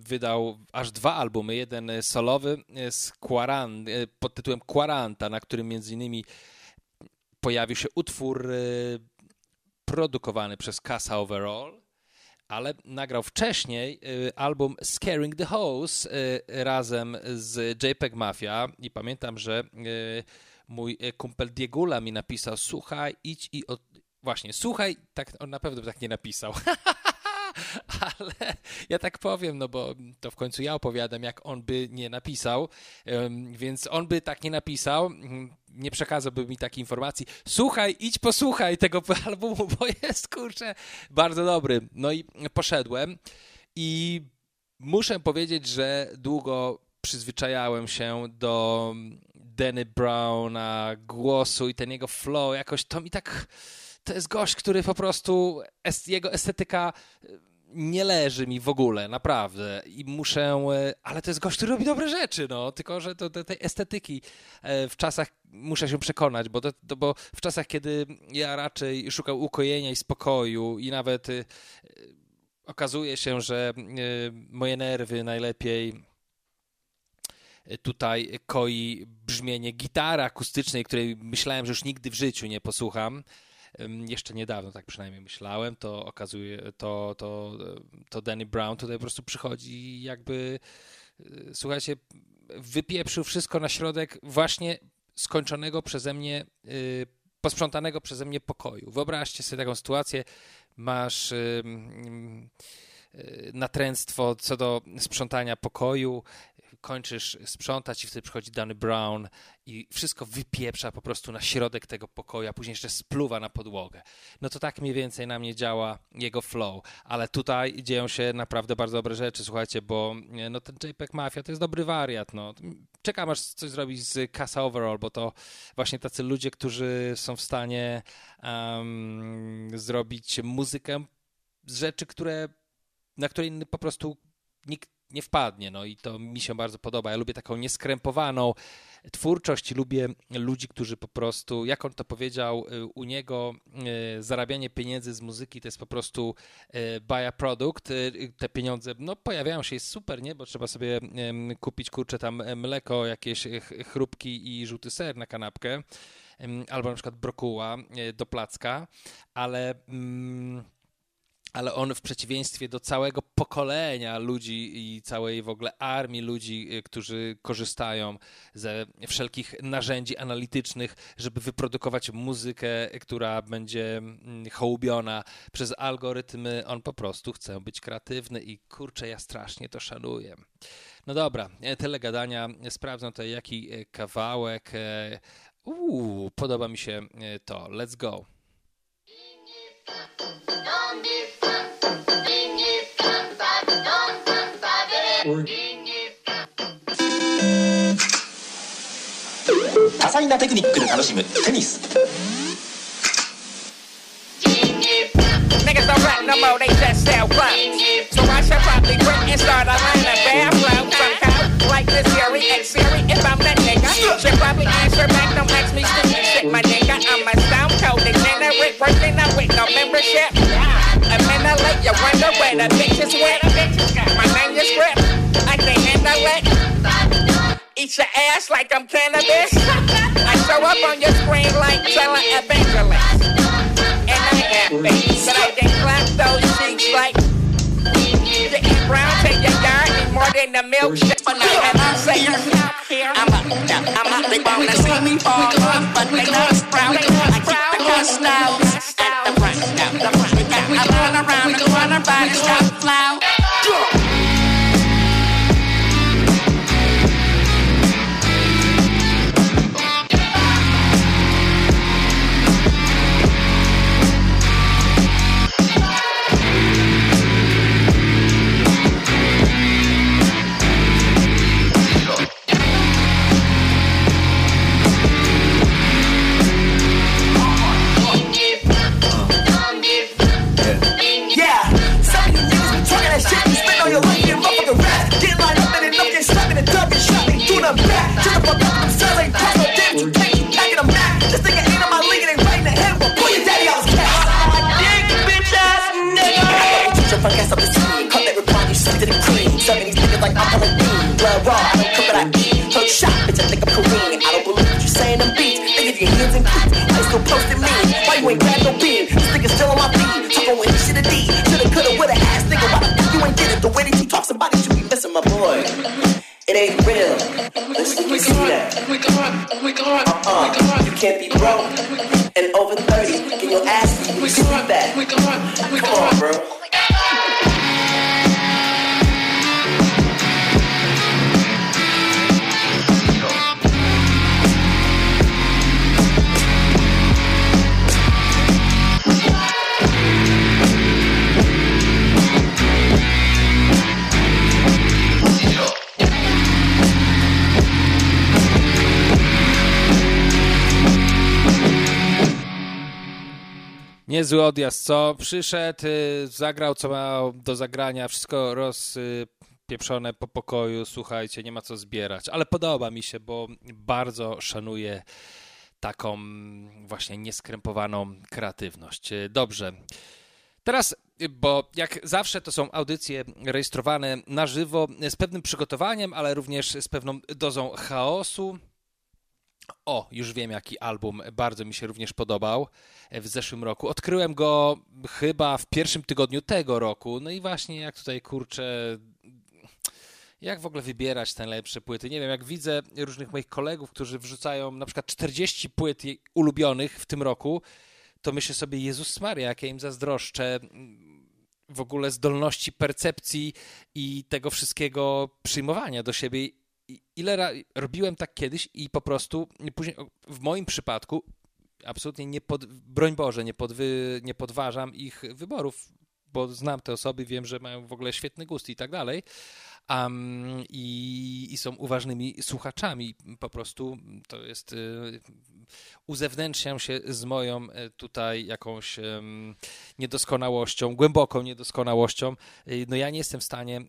wydał aż 2 albumy. Jeden solowy z pod tytułem Quaranta, na którym między innymi pojawił się utwór produkowany przez Kassa Overall, ale nagrał wcześniej album Scaring the Hose razem z JPEG Mafia i pamiętam, że mój kumpel Diegula mi napisał: słuchaj, idź i... Właśnie, słuchaj, tak, on na pewno by tak nie napisał, ale ja tak powiem, no bo to w końcu ja opowiadam, jak on by nie napisał, więc on by tak nie napisał, nie przekazałby mi takiej informacji: słuchaj, idź posłuchaj tego albumu, bo jest, kurczę, bardzo dobry. No i poszedłem i muszę powiedzieć, że długo przyzwyczajałem się do Danny Browna, głosu i ten jego flow, jakoś to mi tak... To jest gość, który po prostu, jego estetyka nie leży mi w ogóle, naprawdę. I muszę, ale to jest gość, który robi dobre rzeczy, no. Tylko że do tej estetyki w czasach muszę się przekonać, bo w czasach, kiedy ja raczej szukam ukojenia i spokoju i nawet okazuje się, że moje nerwy najlepiej tutaj koi brzmienie gitary akustycznej, której myślałem, że już nigdy w życiu nie posłucham. Jeszcze niedawno, tak przynajmniej myślałem, to okazuje, to Danny Brown tutaj po prostu przychodzi jakby, słuchajcie, wypieprzył wszystko na środek właśnie skończonego przeze mnie, posprzątanego przeze mnie pokoju. Wyobraźcie sobie taką sytuację, masz natręctwo co do sprzątania pokoju, kończysz sprzątać i wtedy przychodzi Danny Brown i wszystko wypieprza po prostu na środek tego pokoju, a później jeszcze spluwa na podłogę. No to tak mniej więcej na mnie działa jego flow, ale tutaj dzieją się naprawdę bardzo dobre rzeczy, słuchajcie, bo no ten JPEG Mafia to jest dobry wariat, no. Czekam, aż coś zrobi z Kassa Overall, bo to właśnie tacy ludzie, którzy są w stanie zrobić muzykę z rzeczy, na której po prostu nikt nie wpadnie, no i to mi się bardzo podoba. Ja lubię taką nieskrępowaną twórczość, lubię ludzi, którzy po prostu, jak on to powiedział, u niego zarabianie pieniędzy z muzyki to jest po prostu buy product, te pieniądze, no pojawiają się, jest super, nie, bo trzeba sobie kupić, kurczę, tam mleko, jakieś chrupki i żółty ser na kanapkę, albo na przykład brokuła do placka, ale... ale on w przeciwieństwie do całego pokolenia ludzi i całej w ogóle armii ludzi, którzy korzystają ze wszelkich narzędzi analitycznych, żeby wyprodukować muzykę, która będzie hołubiona przez algorytmy, on po prostu chce być kreatywny i kurczę, ja strasznie to szanuję. No dobra, tyle gadania. Sprawdzę tutaj, jaki kawałek. Podoba mi się to. Let's go.多彩なテクニックで楽しむテニス Niggas don't rap no more, they just sell rhymes. So I should probably quit and start a line of bad flow somehow. Like this Siri and Siri, if I'm that nigga should probably answer back, don't ask me stupid shit, my nigga. I'm a sound code degenerate, working up with no membership. A minute late, you wonder where the bitches went. My manuscript, I can handle it. Eat your ass like I'm cannabis. I show up on your screen like telling evangelists. And I have faith that I can clap those cheeks like Danny Brown, take your yard, need more than the milkshake. And I say, I'm out, they wanna see me fall off, but they don't sprout. I keep the customers at the front, down the front. I run around the corner by the shop floor. Niezły odjazd, co? Przyszedł, zagrał, co miał do zagrania, wszystko rozpieprzone po pokoju, słuchajcie, nie ma co zbierać, ale podoba mi się, bo bardzo szanuję taką właśnie nieskrępowaną kreatywność. Dobrze, teraz, bo jak zawsze to są audycje rejestrowane na żywo z pewnym przygotowaniem, ale również z pewną dozą chaosu. O, już wiem, jaki album bardzo mi się również podobał w zeszłym roku. Odkryłem go chyba w pierwszym tygodniu tego roku. No i właśnie jak tutaj, kurczę, jak w ogóle wybierać te najlepsze płyty? Nie wiem, jak widzę różnych moich kolegów, którzy wrzucają na przykład 40 płyt ulubionych w tym roku, to myślę sobie, Jezus Maria, jak ja im zazdroszczę w ogóle zdolności percepcji i tego wszystkiego przyjmowania do siebie. Ile robiłem tak kiedyś i po prostu później w moim przypadku absolutnie broń Boże, nie podważam ich wyborów, bo znam te osoby, wiem, że mają w ogóle świetny gust i tak dalej i są uważnymi słuchaczami. Po prostu to jest, uzewnętrzniam się z moją tutaj jakąś niedoskonałością, głęboką niedoskonałością. No ja nie jestem w stanie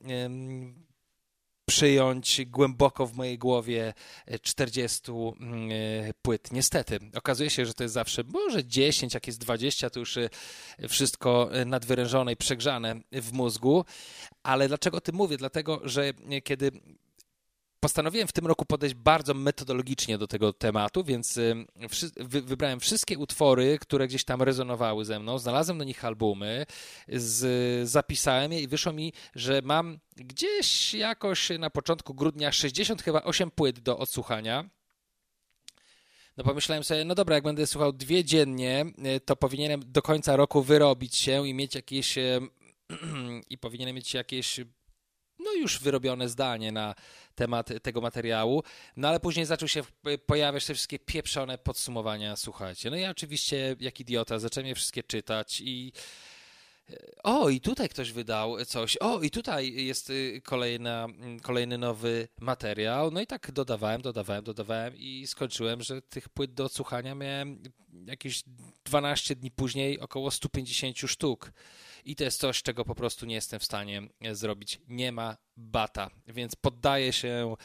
przyjąć głęboko w mojej głowie 40 płyt. Niestety, okazuje się, że to jest zawsze może 10, jak jest 20, to już wszystko nadwyrężone i przegrzane w mózgu. Ale dlaczego o tym mówię? Dlatego, że kiedy Postanowiłem w tym roku podejść bardzo metodologicznie do tego tematu, więc wybrałem wszystkie utwory, które gdzieś tam rezonowały ze mną, znalazłem do nich albumy, zapisałem je i wyszło mi, że mam gdzieś jakoś na początku grudnia 68 płyt do odsłuchania. No pomyślałem sobie, no dobra, jak będę słuchał 2 dziennie, to powinienem do końca roku wyrobić się i mieć jakieś i powinienem mieć jakieś no już wyrobione zdanie na temat tego materiału, no ale później zaczął się pojawiać te wszystkie pieprzone podsumowania, słuchajcie. No ja oczywiście jak idiota zacząłem je wszystkie czytać i o, i tutaj ktoś wydał coś, o, i tutaj jest kolejny nowy materiał, no i tak dodawałem i skończyłem, że tych płyt do odsłuchania miałem jakieś 12 dni później około 150 sztuk. I to jest coś, czego po prostu nie jestem w stanie zrobić. Nie ma bata, więc poddaję się,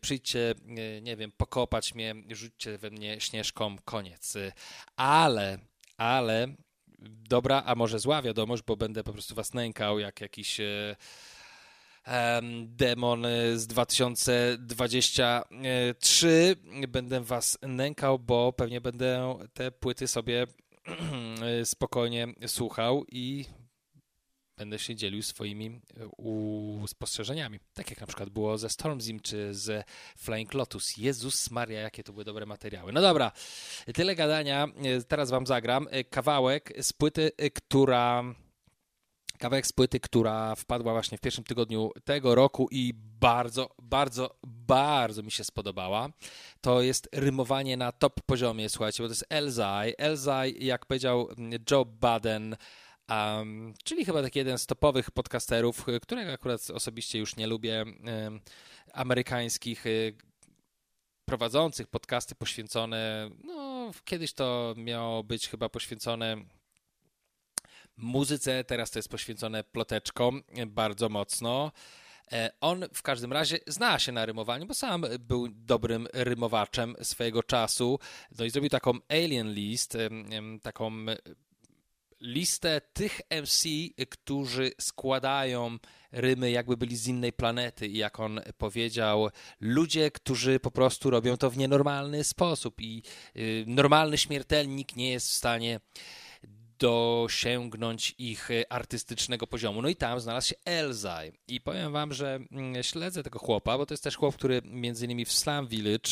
przyjdźcie, nie wiem, pokopać mnie, rzućcie we mnie śnieżką, koniec. Ale, dobra, a może zła wiadomość, bo będę po prostu was nękał jak jakiś demon z 2023. Będę was nękał, bo pewnie będę te płyty sobie spokojnie słuchał i będę się dzielił swoimi spostrzeżeniami. Tak jak na przykład było ze Stormzim czy z Flying Lotus. Jezus Maria, jakie to były dobre materiały. No dobra, tyle gadania. Teraz wam zagram kawałek z płyty, która wpadła właśnie w pierwszym tygodniu tego roku i bardzo, bardzo, bardzo mi się spodobała. To jest rymowanie na top poziomie, słuchajcie, bo to jest Elzhi. Elzhi, jak powiedział Joe Budden, czyli chyba taki jeden z topowych podcasterów, którego akurat osobiście już nie lubię, amerykańskich prowadzących podcasty poświęcone, no kiedyś to miało być chyba poświęcone muzyce, teraz to jest poświęcone ploteczkom bardzo mocno. On w każdym razie zna się na rymowaniu, bo sam był dobrym rymowaczem swojego czasu. No i zrobił taką alien list, taką listę tych MC, którzy składają rymy, jakby byli z innej planety i jak on powiedział, ludzie, którzy po prostu robią to w nienormalny sposób i normalny śmiertelnik nie jest w stanie dosięgnąć ich artystycznego poziomu. No i tam znalazł się Elzhi. I powiem wam, że śledzę tego chłopa, bo to jest też chłop, który między innymi w Slum Village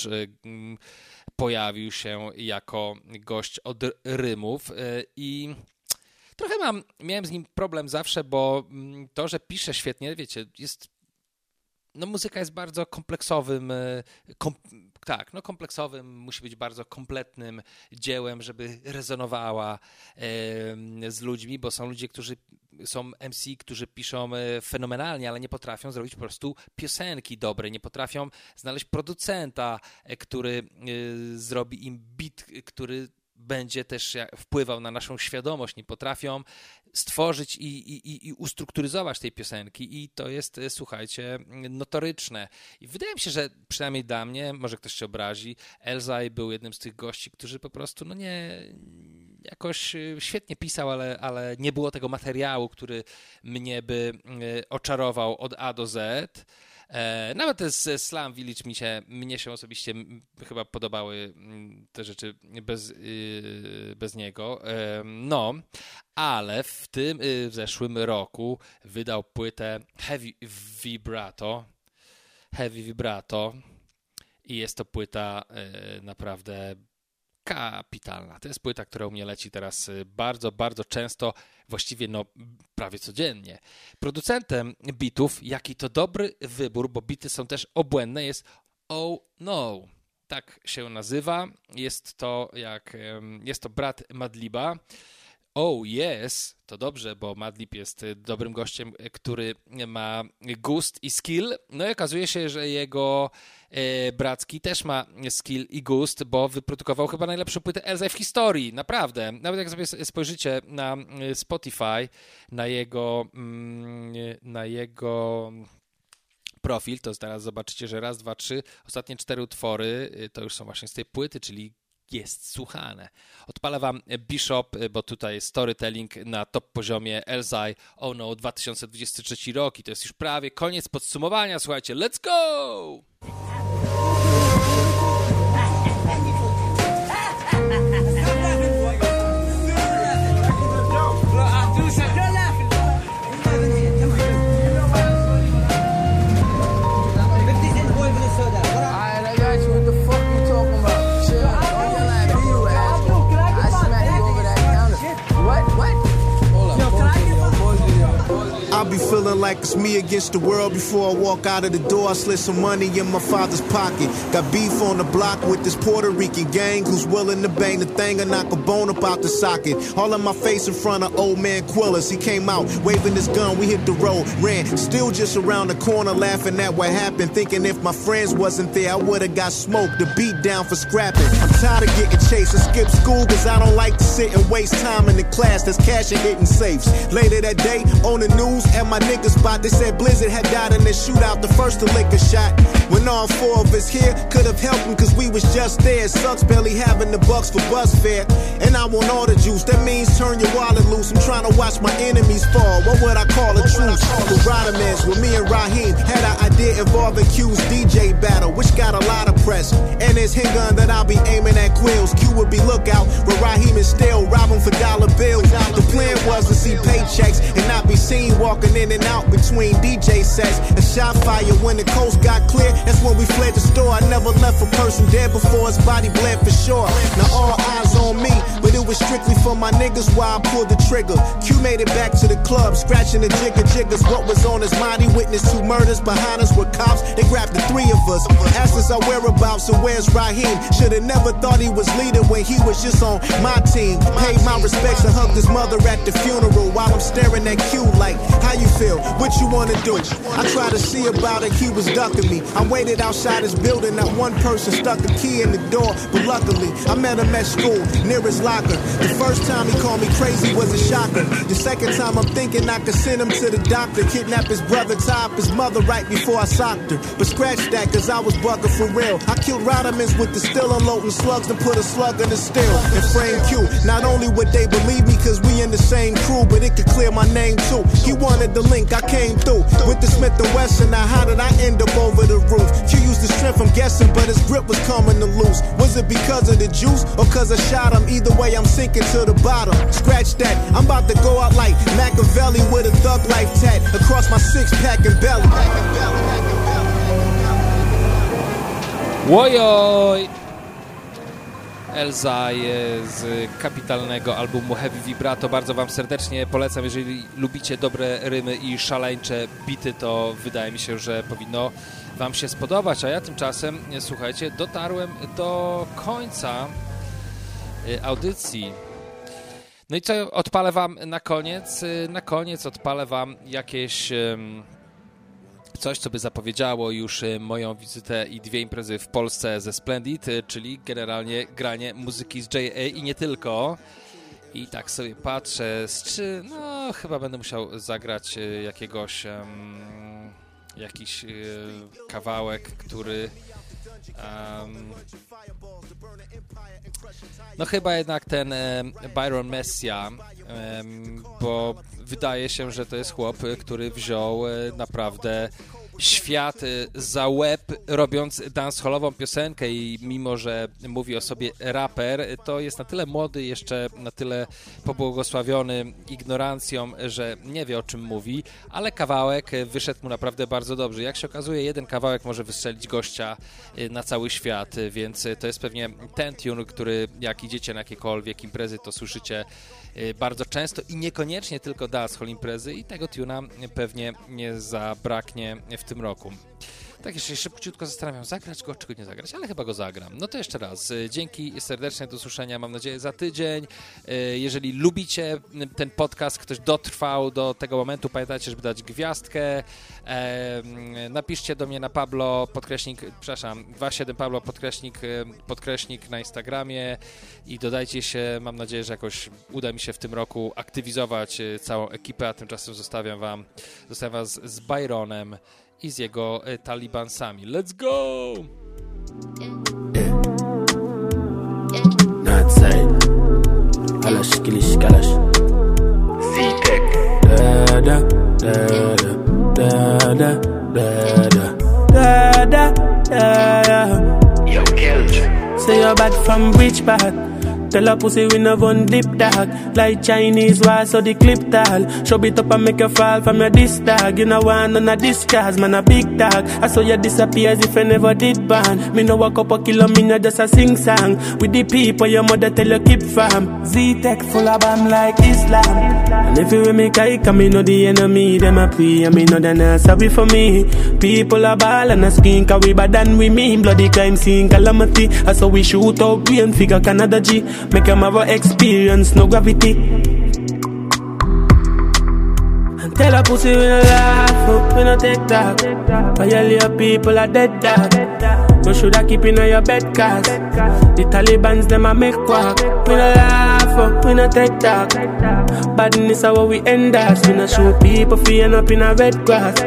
pojawił się jako gość od rymów i trochę miałem z nim problem zawsze, bo to, że pisze świetnie, wiecie, jest no muzyka jest bardzo kompleksowym, musi być bardzo kompletnym dziełem, żeby rezonowała z ludźmi, bo są ludzie, którzy są MC, którzy piszą fenomenalnie, ale nie potrafią zrobić po prostu piosenki dobrej, nie potrafią znaleźć producenta, który zrobi im beat, który będzie też wpływał na naszą świadomość, nie potrafią stworzyć i ustrukturyzować tej piosenki i to jest, słuchajcie, notoryczne. I wydaje mi się, że przynajmniej dla mnie, może ktoś się obrazi, Elzhi był jednym z tych gości, którzy po prostu, no nie, jakoś świetnie pisał, ale nie było tego materiału, który mnie by oczarował od A do Z. Nawet z Slum Village mnie się osobiście chyba podobały te rzeczy bez niego. No, ale w zeszłym roku wydał płytę Heavy Vibrato i jest to płyta naprawdę kapitalna. To jest płyta, która u mnie leci teraz bardzo, bardzo często, właściwie no prawie codziennie. Producentem bitów, jaki to dobry wybór, bo bity są też obłędne, jest Oh No. Tak się nazywa. Jest to brat Madliba. Oh Yes, to dobrze, bo Madlib jest dobrym gościem, który ma gust i skill. No i okazuje się, że jego bracki też ma skill i gust, bo wyprodukował chyba najlepszą płytę Elzhi w historii, naprawdę. Nawet jak sobie spojrzycie na Spotify, na jego profil, to teraz zobaczycie, że raz, dwa, trzy, ostatnie 4 utwory to już są właśnie z tej płyty, czyli jest słuchane. Odpala wam Bishop, bo tutaj jest storytelling na top poziomie. Elzhi, Oh No, 2023 rok i to jest już prawie koniec podsumowania. Słuchajcie, let's go! be feeling like it's me against the world. Before I walk out of the door, I slid some money in my father's pocket. Got beef on the block with this Puerto Rican gang who's willing to bang the thing and knock a bone about the socket. All in my face in front of old man Quillis. He came out waving his gun. We hit the road, ran. Still just around the corner laughing at what happened. Thinking if my friends wasn't there, I would have got smoked. The beat down for scrapping. I'm tired of getting chased. I skip school because I don't like to sit and waste time in the class. That's cash and hitting safes. Later that day, on the news at my nigga spot, they said Blizzard had died in the shootout, the first to lick a shot. When all four of us here could have helped him because we was just there. It sucks barely having the bucks for bus fare. And I want all the juice. That means turn your wallet loose. I'm trying to watch my enemies fall. What would I call a truce? Rider Mans with me and Raheem had an idea involving Q's DJ battle, which got a lot of press. And his handgun that I'll be aiming at Quills. Q would be lookout, but Raheem is still robbing for dollar bills. The plan was to see paychecks and not be seen walking in and out between DJ sets and shot fire. When the coast got clear, that's when we fled the store. I never left a person dead before his body bled for sure. Now all eyes on me, but it was strictly for my niggas why I pulled the trigger. Q made it back to the club, scratching the jiggers. What was on his mind, he witnessed two murders. Behind us were cops, they grabbed the three of us. Asked us our whereabouts and where's Raheem. Should've never thought he was leading when he was just on my team. Paid my respects and hugged his mother at the funeral while I'm staring at Q like, how you feel? What you wanna do? I tried to see about it, he was ducking me. I waited outside his building, that one person stuck a key in the door, but luckily I met him at school, near his locker. The first time he called me crazy was a shocker. The second time I'm thinking I could send him to the doctor, kidnap his brother, tie up his mother right before I socked her. But scratch that, cause I was bucking for real. I killed Rodimans with the still unloading slugs and put a slug in the still and framed Q. Not only would they believe me cause we in the same crew, but it could clear my name too. He wanted the link, I came through with the Smith & Wesson. Now how did I end up over the roof? Q used the strength, I'm guessing, but his grip was coming to loose. Was it because of the juice or cause I shot him? Either way, I'm sinking to the bottom. Scratch that, I'm about to go out like Machiavelli with a thug life tat across my six-pack and belly. Łojoj! Elza z kapitalnego albumu Heavy Vibrato. Bardzo wam serdecznie polecam. Jeżeli lubicie dobre rymy i szaleńcze bity, to wydaje mi się, że powinno wam się spodobać. A ja tymczasem, słuchajcie, dotarłem do końca audycji. No i co odpalę wam na koniec? Na koniec odpalę wam jakieś coś, co by zapowiedziało już moją wizytę i dwie imprezy w Polsce ze Splendid, czyli generalnie granie muzyki z JA i nie tylko. I tak sobie patrzę, czy no chyba będę musiał zagrać jakiegoś jakiś kawałek, który no chyba jednak ten Byron Messia, bo wydaje się, że to jest chłop, który wziął naprawdę świat za łeb, robiąc danceholową piosenkę, i mimo że mówi o sobie raper, to jest na tyle młody, jeszcze na tyle pobłogosławiony ignorancją, że nie wie o czym mówi, ale kawałek wyszedł mu naprawdę bardzo dobrze. Jak się okazuje, jeden kawałek może wystrzelić gościa na cały świat, więc to jest pewnie ten tune, który jak idziecie na jakiekolwiek imprezy, to słyszycie bardzo często i niekoniecznie tylko dancehall imprezy, i tego tuna pewnie nie zabraknie w tym roku. Tak, jeszcze szybciutko zastanawiam, zagrać go, czy go nie zagrać, ale chyba go zagram. No to jeszcze raz, dzięki serdecznie, do usłyszenia, mam nadzieję, za tydzień. Jeżeli lubicie ten podcast, ktoś dotrwał do tego momentu, pamiętajcie, żeby dać gwiazdkę. Napiszcie do mnie na Pablo_Pablo_ na Instagramie i dodajcie się, mam nadzieję, że jakoś uda mi się w tym roku aktywizować całą ekipę, a tymczasem zostawiam was z Byronem i z jego talibansami. Let's go! Yo, Elzhi. Say you're back from Bridgeport, Tell a pussy we no one dip tag. Like Chinese wise so the clip tag. Shove it up and make you fall from your disc tag. You know one none of this cars, man a big tag. I saw you disappear as if I never did ban. Me no walk up a kilo, me no just a sing song. With the people your mother tell you keep fam. Z-Tech full of bam like Islam. And if you make I come, me know the enemy. Them a pray and me know they not sorry for me. People a ball and a skin, cause we bad and we mean. Bloody crime scene calamity. I saw we shoot out brain figure Canada G. Make them have a experience, no gravity. And tell a pussy we no laugh up, we no take talk. Cause all your people are dead dog. No shoulda keep in your bed cause the Taliban's them a make quack. We no laugh up, we no take talk. Badness how we end us. We no show people feeling up in a red grass.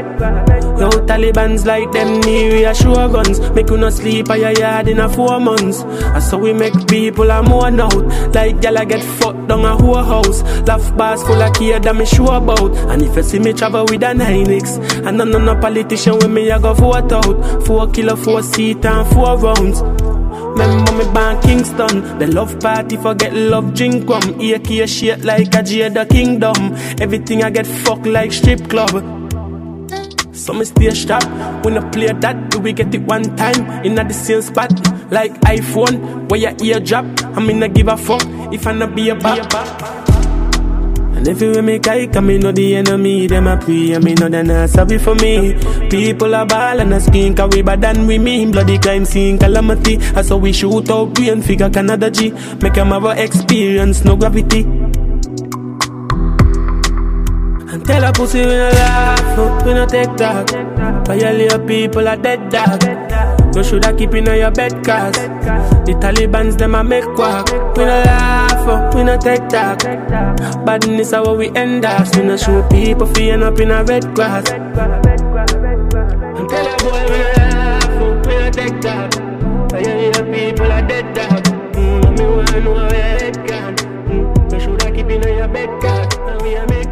Yo Taliban's like them need reassure guns. Make you no sleep at your yard in a 4 months. And so we make people a moan out. Like y'all get fucked down a whore house. Laugh bars full of kid that me sure about. And if you see me travel with an Hynix, and none of politician with me I go vote out. 4 kilo, 4 seat and 4 rounds. Remember me born Kingston. The love party forget love drink rum. AK shit like a Jada Kingdom. Everything I get fucked like strip club. So me stay sharp, when I play that, do we get it one time, in the same spot, like iPhone, where your ear drop, I mean I give a fuck, if I not be a bop. And if you make I come, me know the enemy, them a pray, and me know they not sorry for me. People a ball and a skin, cause we bad than we mean, bloody crime scene calamity, I saw we shoot out brain figure Canada G, make them have a experience, no gravity. Tell a pussy we no laugh up, we no take talk. But your little people are dead dog. No shoulda keep in your bed cause the Taliban's them a make quack. We no laugh up, we no take talk. Badness how we end up. We no show people feeling up in a red grass. And tell a boy we no laugh up, we no take talk. But your little people are dead dog. Me wanna know where your head gone. No shoulda keep in your bed cause we a make.